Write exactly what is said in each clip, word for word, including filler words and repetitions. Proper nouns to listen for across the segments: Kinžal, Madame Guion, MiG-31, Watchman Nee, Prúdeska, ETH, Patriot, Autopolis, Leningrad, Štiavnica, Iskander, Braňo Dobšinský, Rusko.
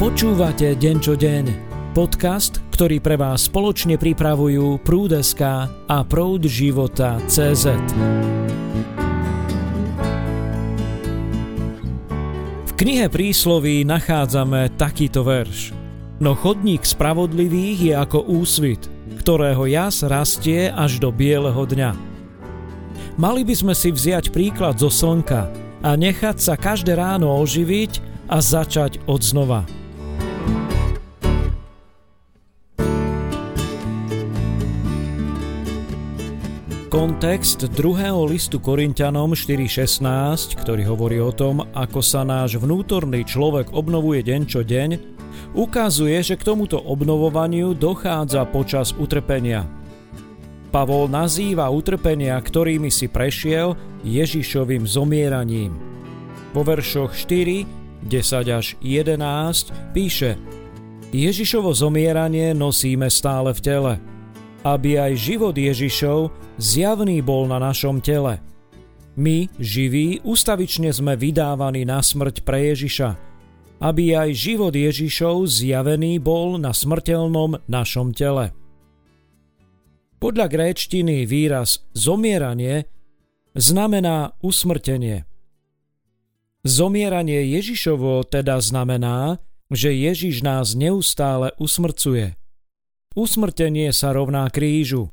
Počúvate Deň čo deň, podcast, ktorý pre vás spoločne pripravujú Prúdeska a Proudživota bodka cé zet. V knihe Prísloví nachádzame takýto verš: No chodník spravodlivých je ako úsvit, ktorého jas rastie až do bieleho dňa. Mali by sme si vziať príklad zo slnka a nechať sa každé ráno oživiť a začať od znova. Kontext druhého listu Korinťanom štyri šestnásť, ktorý hovorí o tom, ako sa náš vnútorný človek obnovuje deň čo deň, ukazuje, že k tomuto obnovovaniu dochádza počas utrpenia. Pavol nazýva utrpenia, ktorými si prešiel, Ježišovým zomieraním. Vo veršoch štyri, desať až jedenásť píše: Ježišovo zomieranie nosíme stále v tele, aby aj život Ježišov zjavný bol na našom tele. My, živí, ustavične sme vydávaní na smrť pre Ježiša, aby aj život Ježišov zjavený bol na smrteľnom našom tele. Podľa gréčtiny výraz zomieranie znamená usmrtenie. Zomieranie Ježišovo teda znamená, že Ježiš nás neustále usmrcuje. Usmrtenie sa rovná krížu.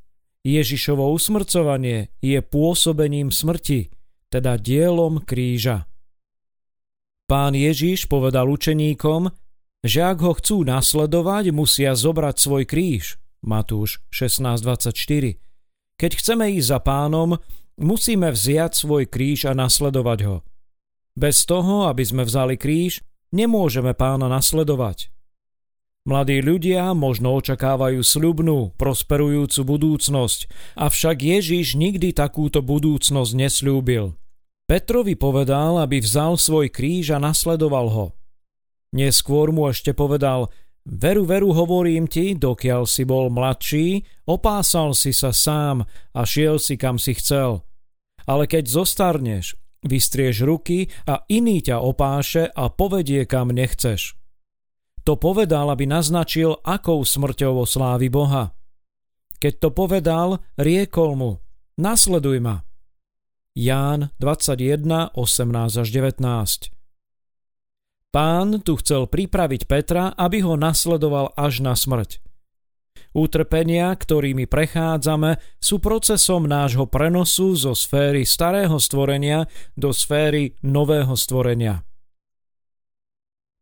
Ježišovo usmrcovanie je pôsobením smrti, teda dielom kríža. Pán Ježiš povedal učeníkom, že ak ho chcú nasledovať, musia zobrať svoj kríž. Matúš šestnásť dvadsaťštyri. Keď chceme ísť za pánom, musíme vziať svoj kríž a nasledovať ho. Bez toho, aby sme vzali kríž, nemôžeme pána nasledovať. Mladí ľudia možno očakávajú sľubnú, prosperujúcu budúcnosť, avšak Ježiš nikdy takúto budúcnosť nesľúbil. Petrovi povedal, aby vzal svoj kríž a nasledoval ho. Neskôr mu ešte povedal: Veru, veru, hovorím ti, dokiaľ si bol mladší, opásal si sa sám a šiel si, kam si chcel. Ale keď zostarneš, vystrieš ruky a iný ťa opáše a povedie, kam nechceš. To povedal, aby naznačil, akou smrťou oslávi Boha. Keď to povedal, riekol mu: Nasleduj ma. Ján dvadsaťjeden, osemnásť až devätnásť. Pán tu chcel pripraviť Petra, aby ho nasledoval až na smrť. Útrpenia, ktorými prechádzame, sú procesom nášho prenosu zo sféry starého stvorenia do sféry nového stvorenia.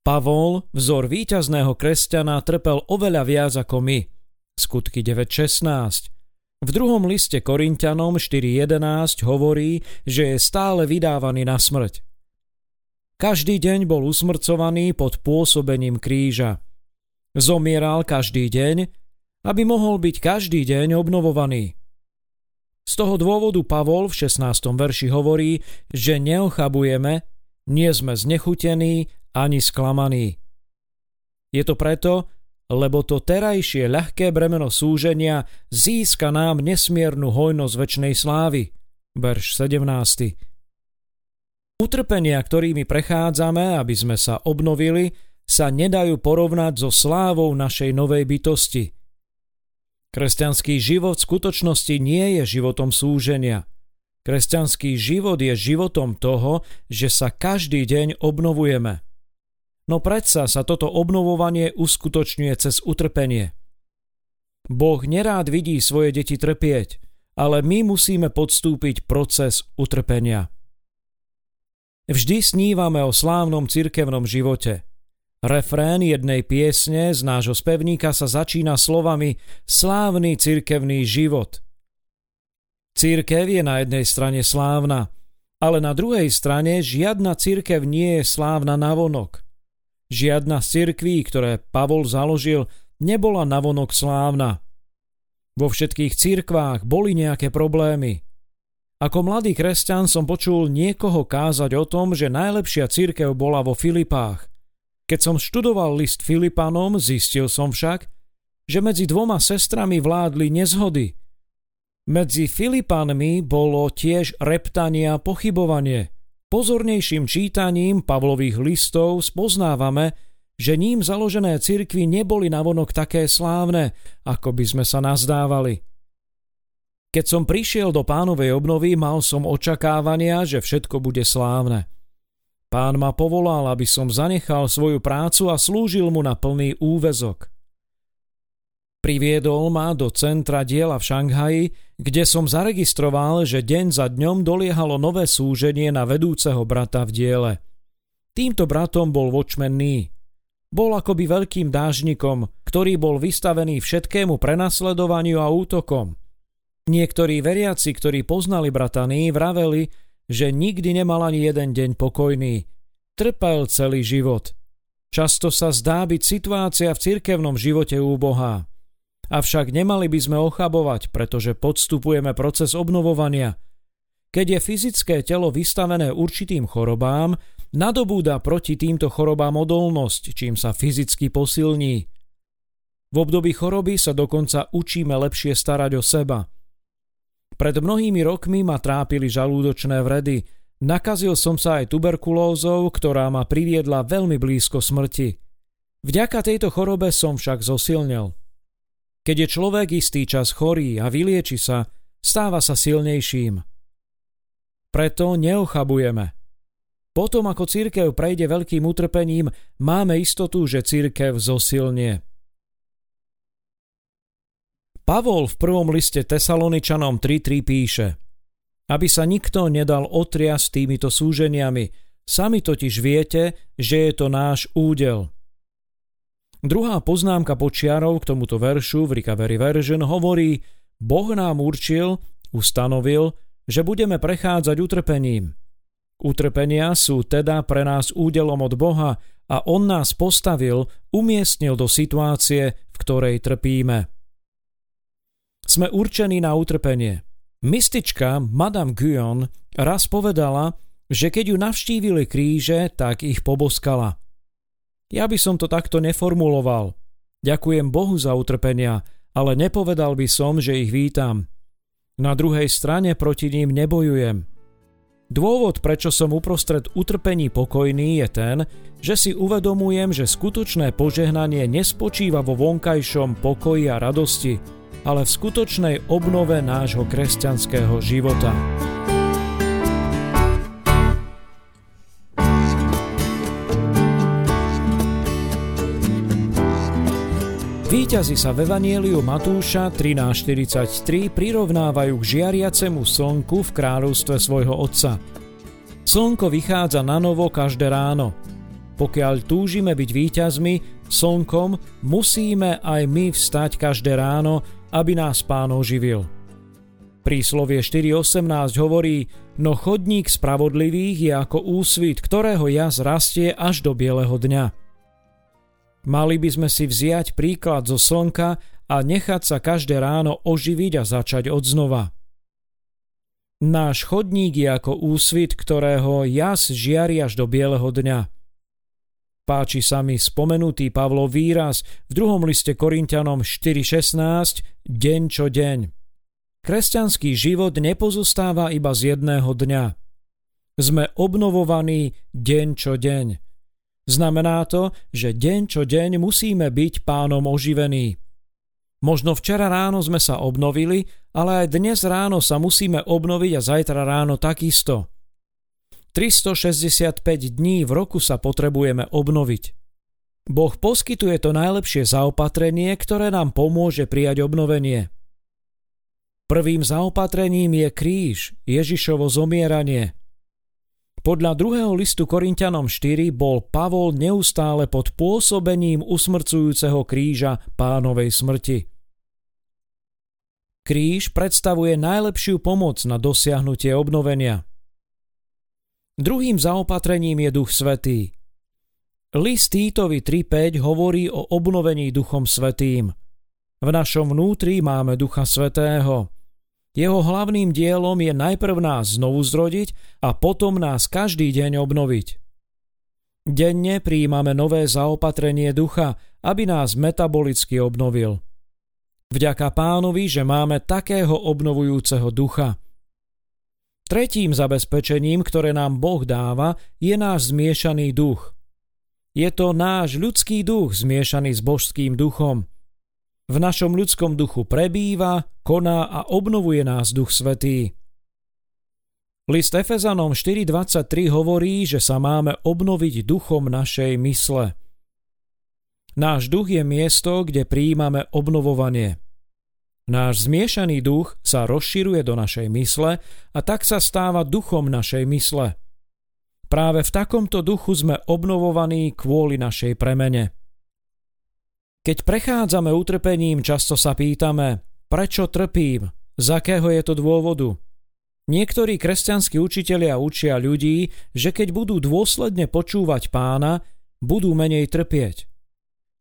Pavol, vzor víťazného kresťana, trpel oveľa viac ako my. Skutky deväť šestnásť. V druhom liste Korinťanom štyri jedenásť hovorí, že je stále vydávaný na smrť. Každý deň bol usmrcovaný pod pôsobením kríža. Zomieral každý deň, aby mohol byť každý deň obnovovaný. Z toho dôvodu Pavol v šestnástom verši hovorí, že neochabujeme, nie sme znechutení ani sklamaní. Je to preto, lebo to terajšie ľahké bremeno súženia získa nám nesmiernu hojnosť večnej slávy. Verš sedemnásty. Utrpenia, ktorými prechádzame, aby sme sa obnovili, sa nedajú porovnať so slávou našej novej bytosti. Kresťanský život v skutočnosti nie je životom súženia. Kresťanský život je životom toho, že sa každý deň obnovujeme. No predsa sa toto obnovovanie uskutočňuje cez utrpenie. Boh nerád vidí svoje deti trpieť, ale my musíme podstúpiť proces utrpenia. Vždy snívame o slávnom cirkevnom živote. Refrén jednej piesne z nášho spevníka sa začína slovami Slávny cirkevný život. Cirkev je na jednej strane slávna, ale na druhej strane žiadna cirkev nie je slávna navonok. Žiadna z cirkví, ktoré Pavol založil, nebola navonok slávna. Vo všetkých cirkvách boli nejaké problémy. Ako mladý kresťan som počul niekoho kázať o tom, že najlepšia cirkev bola vo Filipách. Keď som študoval list Filipanom, zistil som však, že medzi dvoma sestrami vládli nezhody. Medzi Filipanmi bolo tiež reptanie a pochybovanie. Pozornejším čítaním Pavlových listov spoznávame, že ním založené cirkvi neboli navonok také slávne, ako by sme sa nazdávali. Keď som prišiel do Pánovej obnovy, mal som očakávania, že všetko bude slávne. Pán ma povolal, aby som zanechal svoju prácu a slúžil mu na plný úväzok. Priviedol ma do centra diela v Šanghaji, kde som zaregistroval, že deň za dňom doliehalo nové súženie na vedúceho brata v diele. Týmto bratom bol Watchman Nee. Bol akoby veľkým dážnikom, ktorý bol vystavený všetkému prenasledovaniu a útokom. Niektorí veriaci, ktorí poznali brata Nee, vraveli, že nikdy nemal ani jeden deň pokojný. Trpel celý život. Často sa zdá byť situácia v cirkevnom živote úbohá. Avšak nemali by sme ochabovať, pretože podstupujeme proces obnovovania. Keď je fyzické telo vystavené určitým chorobám, nadobúda proti týmto chorobám odolnosť, čím sa fyzicky posilní. V období choroby sa dokonca učíme lepšie starať o seba. Pred mnohými rokmi ma trápili žalúdočné vredy. Nakazil som sa aj tuberkulózou, ktorá ma priviedla veľmi blízko smrti. Vďaka tejto chorobe som však zosilnil. Keď je človek istý čas chorý a vylieči sa, stáva sa silnejším. Preto neochabujeme. Potom, ako cirkev prejde veľkým utrpením, máme istotu, že cirkev zosilnie. Pavol v prvom liste Tesaloničanom tri tri píše: aby sa nikto nedal otriasť týmito súženiami, sami totiž viete, že je to náš údel. Druhá poznámka počiarov k tomuto veršu v Recovery Version hovorí: Boh nám určil, ustanovil, že budeme prechádzať utrpením. Utrpenia sú teda pre nás údelom od Boha a on nás postavil, umiestnil do situácie, v ktorej trpíme. Sme určení na utrpenie. Mistička Madame Guion raz povedala, že keď ju navštívili kríže, tak ich poboskala. Ja by som to takto neformuloval. Ďakujem Bohu za utrpenia, ale nepovedal by som, že ich vítam. Na druhej strane proti ním nebojujem. Dôvod, prečo som uprostred utrpení pokojný, je ten, že si uvedomujem, že skutočné požehnanie nespočíva vo vonkajšom pokoji a radosti, ale v skutočnej obnove nášho kresťanského života. Víťazi sa v Evanjeliu Matúša trinásť štyridsaťtri prirovnávajú k žiariacemu slnku v kráľovstve svojho otca. Slnko vychádza na novo každé ráno. Pokiaľ túžime byť víťazmi, slnkom musíme aj my vstať každé ráno, aby nás Pán oživil. Príslovie štyri osemnásť hovorí: no chodník spravodlivých je ako úsvit, ktorého jaz rastie až do bieleho dňa. Mali by sme si vziať príklad zo slnka a nechať sa každé ráno oživiť a začať odznova. Náš chodník je ako úsvit, ktorého jas žiari až do bieleho dňa. Páči sa mi spomenutý Pavlov výraz v druhom liste Korinťanom štyri šestnásť deň čo deň. Kresťanský život nepozostáva iba z jedného dňa. Sme obnovovaní deň čo deň. Znamená to, že deň čo deň musíme byť Pánom oživení. Možno včera ráno sme sa obnovili, ale aj dnes ráno sa musíme obnoviť a zajtra ráno takisto. tristošesťdesiatpäť dní v roku sa potrebujeme obnoviť. Boh poskytuje to najlepšie zaopatrenie, ktoré nám pomôže prijať obnovenie. Prvým zaopatrením je kríž, Ježišovo zomieranie. Podľa druhého listu Korinťanom štyri bol Pavol neustále pod pôsobením usmrcujúceho kríža Pánovej smrti. Kríž predstavuje najlepšiu pomoc na dosiahnutie obnovenia. Druhým zaopatrením je Duch Svätý. List Týtovi tri päť hovorí o obnovení Duchom Svätým. V našom vnútri máme Ducha Svätého. Jeho hlavným dielom je najprv nás znovu zrodiť a potom nás každý deň obnoviť. Denne prijímame nové zaopatrenie ducha, aby nás metabolicky obnovil. Vďaka Pánovi, že máme takého obnovujúceho ducha. Tretím zabezpečením, ktoré nám Boh dáva, je náš zmiešaný duch. Je to náš ľudský duch zmiešaný s božským duchom. V našom ľudskom duchu prebýva, koná a obnovuje nás Duch Svätý. List Efezanom štyri dvadsaťtri hovorí, že sa máme obnoviť duchom našej mysle. Náš duch je miesto, kde prijímame obnovovanie. Náš zmiešaný duch sa rozširuje do našej mysle a tak sa stáva duchom našej mysle. Práve v takomto duchu sme obnovovaní kvôli našej premene. Keď prechádzame utrpením, často sa pýtame, prečo trpím, z akého je to dôvodu? Niektorí kresťanskí učitelia učia ľudí, že keď budú dôsledne počúvať Pána, budú menej trpieť.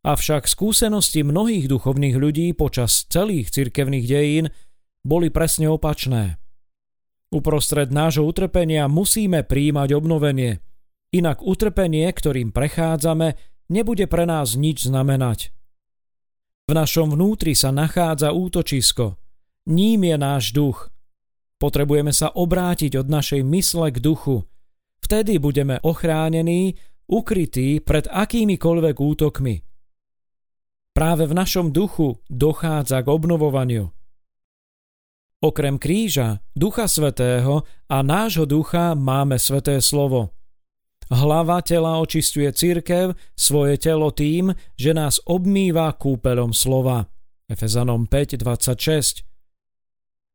Avšak skúsenosti mnohých duchovných ľudí počas celých cirkevných dejín boli presne opačné. Uprostred nášho utrpenia musíme prijímať obnovenie, inak utrpenie, ktorým prechádzame, nebude pre nás nič znamenať. V našom vnútri sa nachádza útočisko, ním je náš duch. Potrebujeme sa obrátiť od našej mysle k duchu. Vtedy budeme ochránení, ukrytí pred akýmikoľvek útokmi. Práve v našom duchu dochádza k obnovovaniu. Okrem kríža, Ducha Svätého a nášho ducha máme Sväté slovo. Hlava tela očistuje cirkev, svoje telo tým, že nás obmýva kúpeľom slova. Efezanom päť dvadsaťšesť.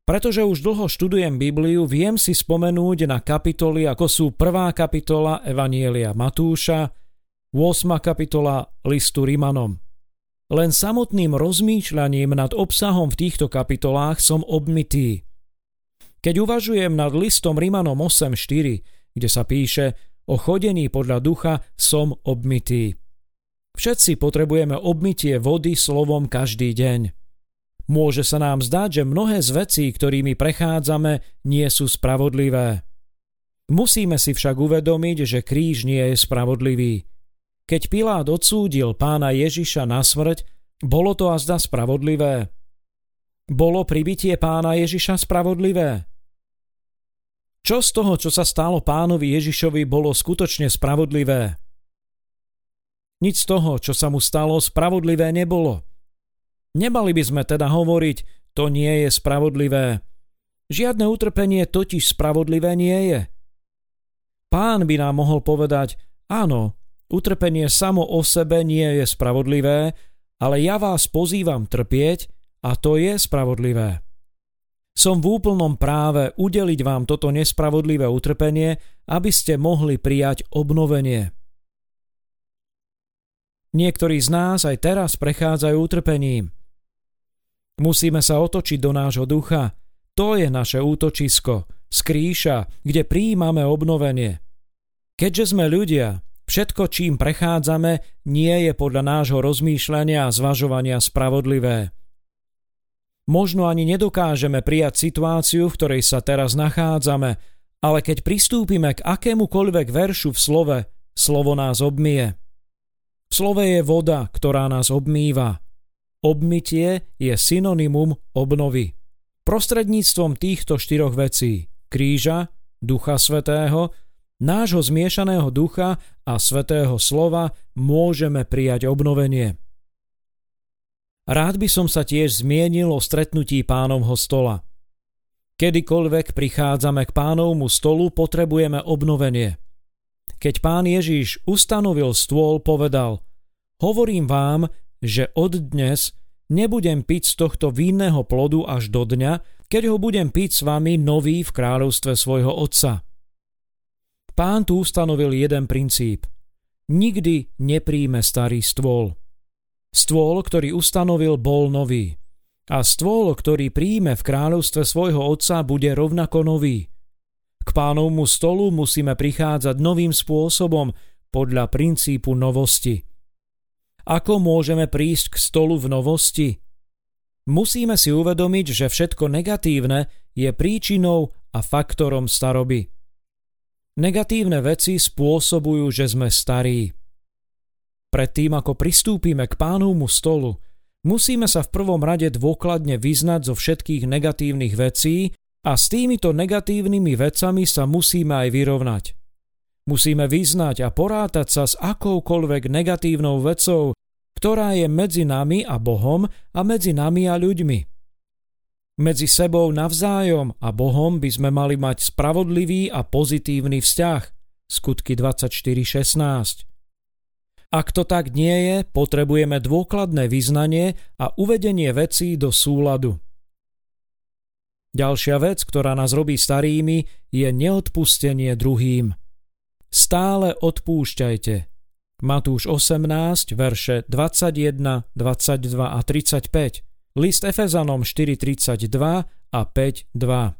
Pretože už dlho študujem Bibliu, viem si spomenúť na kapitoly, ako sú prvá kapitola Evanielia Matúša, ôsma kapitola listu Rimanom. Len samotným rozmýšľaním nad obsahom v týchto kapitolách som obmytý. Keď uvažujem nad listom Rimanom osem štyri, kde sa píše o chodení podľa ducha, som obmytý. Všetci potrebujeme obmytie vody slovom každý deň. Môže sa nám zdať, že mnohé z vecí, ktorými prechádzame, nie sú spravodlivé. Musíme si však uvedomiť, že kríž nie je spravodlivý. Keď Pilát odsúdil Pána Ježiša na smrť, bolo to azda spravodlivé? Bolo pribitie Pána Ježiša spravodlivé? Čo z toho, čo sa stalo Pánovi Ježišovi, bolo skutočne spravodlivé? Nič z toho, čo sa mu stalo, spravodlivé nebolo. Nemali by sme teda hovoriť, to nie je spravodlivé. Žiadne utrpenie totiž spravodlivé nie je. Pán by nám mohol povedať, áno, utrpenie samo o sebe nie je spravodlivé, ale ja vás pozývam trpieť a to je spravodlivé. Som v úplnom práve udeliť vám toto nespravodlivé utrpenie, aby ste mohli prijať obnovenie. Niektorí z nás aj teraz prechádzajú utrpením. Musíme sa otočiť do nášho ducha. To je naše útočisko, skrýša, kde prijímame obnovenie. Keďže sme ľudia, všetko, čím prechádzame, nie je podľa nášho rozmýšľania a zvažovania spravodlivé. Možno ani nedokážeme prijať situáciu, v ktorej sa teraz nachádzame, ale keď pristúpime k akémukoľvek veršu v slove, slovo nás obmije. V slove je voda, ktorá nás obmýva. Obmytie je synonymum obnovy. Prostredníctvom týchto štyroch vecí – kríža, Ducha Svätého, nášho zmiešaného ducha a Svätého slova môžeme prijať obnovenie. Rád by som sa tiež zmienil o stretnutí Pánovho stola. Kedykoľvek prichádzame k Pánovmu stolu, potrebujeme obnovenie. Keď Pán Ježiš ustanovil stôl, povedal: Hovorím vám, že od dnes nebudem piť z tohto vínneho plodu až do dňa, keď ho budem piť s vami nový v kráľovstve svojho Otca. Pán tu ustanovil jeden princíp. Nikdy nepríjme starý stôl. Stôl, ktorý ustanovil, bol nový. A stôl, ktorý príjme v kráľovstve svojho Otca, bude rovnako nový. K Pánovmu stolu musíme prichádzať novým spôsobom podľa princípu novosti. Ako môžeme prísť k stolu v novosti? Musíme si uvedomiť, že všetko negatívne je príčinou a faktorom staroby. Negatívne veci spôsobujú, že sme starí. Predtým, ako pristúpime k Pánovmu stolu, musíme sa v prvom rade dôkladne vyznať zo všetkých negatívnych vecí a s týmito negatívnymi vecami sa musíme aj vyrovnať. Musíme vyznať a porátať sa s akoukoľvek negatívnou vecou, ktorá je medzi nami a Bohom a medzi nami a ľuďmi. Medzi sebou navzájom a Bohom by sme mali mať spravodlivý a pozitívny vzťah. Skutky dvadsaťštyri šestnásť. Ak to tak nie je, potrebujeme dôkladné vyznanie a uvedenie vecí do súladu. Ďalšia vec, ktorá nás robí starými, je neodpustenie druhým. Stále odpúšťajte. Matúš osemnásť, verše dvadsaťjeden, dvadsaťdva a tridsaťpäť, list Efezanom štyri tridsaťdva a päť dva.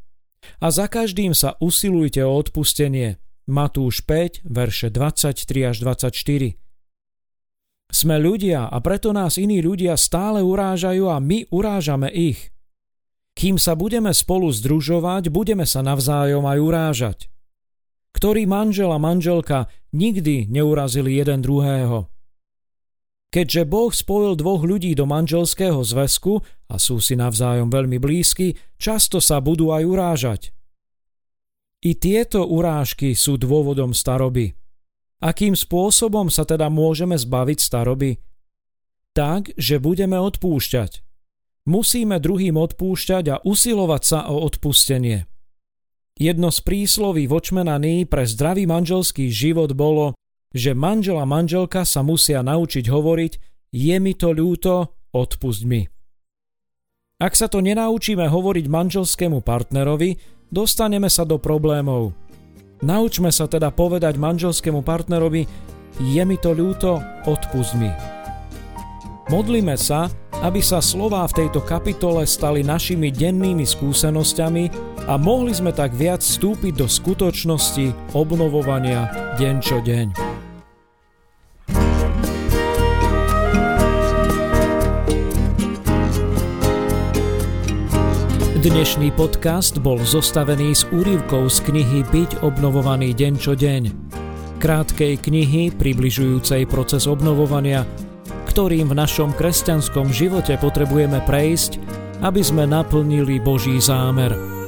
A za každým sa usilujte o odpustenie. Matúš päť, verše dvadsaťtri až dvadsaťštyri. Sme ľudia a preto nás iní ľudia stále urážajú a my urážame ich. Kým sa budeme spolu združovať, budeme sa navzájom aj urážať. Ktorý manžel a manželka nikdy neurazili jeden druhého. Keďže Boh spojil dvoch ľudí do manželského zväzku a sú si navzájom veľmi blízky, často sa budú aj urážať. I tieto urážky sú dôvodom staroby. Akým spôsobom sa teda môžeme zbaviť staroby? Tak, že budeme odpúšťať. Musíme druhým odpúšťať a usilovať sa o odpustenie. Jedno z prísloví Watchmana Nee pre zdravý manželský život bolo, že manžel a manželka sa musia naučiť hovoriť: je mi to ľúto, odpusť mi. Ak sa to nenaučíme hovoriť manželskému partnerovi, dostaneme sa do problémov. Naučme sa teda povedať manželskému partnerovi: je mi to ľúto, odpusť mi. Modlíme sa, aby sa slová v tejto kapitole stali našimi dennými skúsenosťami a mohli sme tak viac vstúpiť do skutočnosti obnovovania deň čo deň. Dnešný podcast bol zostavený z úryvkov z knihy Byť obnovovaný deň čo deň. Krátkej knihy približujúcej proces obnovovania, ktorým v našom kresťanskom živote potrebujeme prejsť, aby sme naplnili Boží zámer.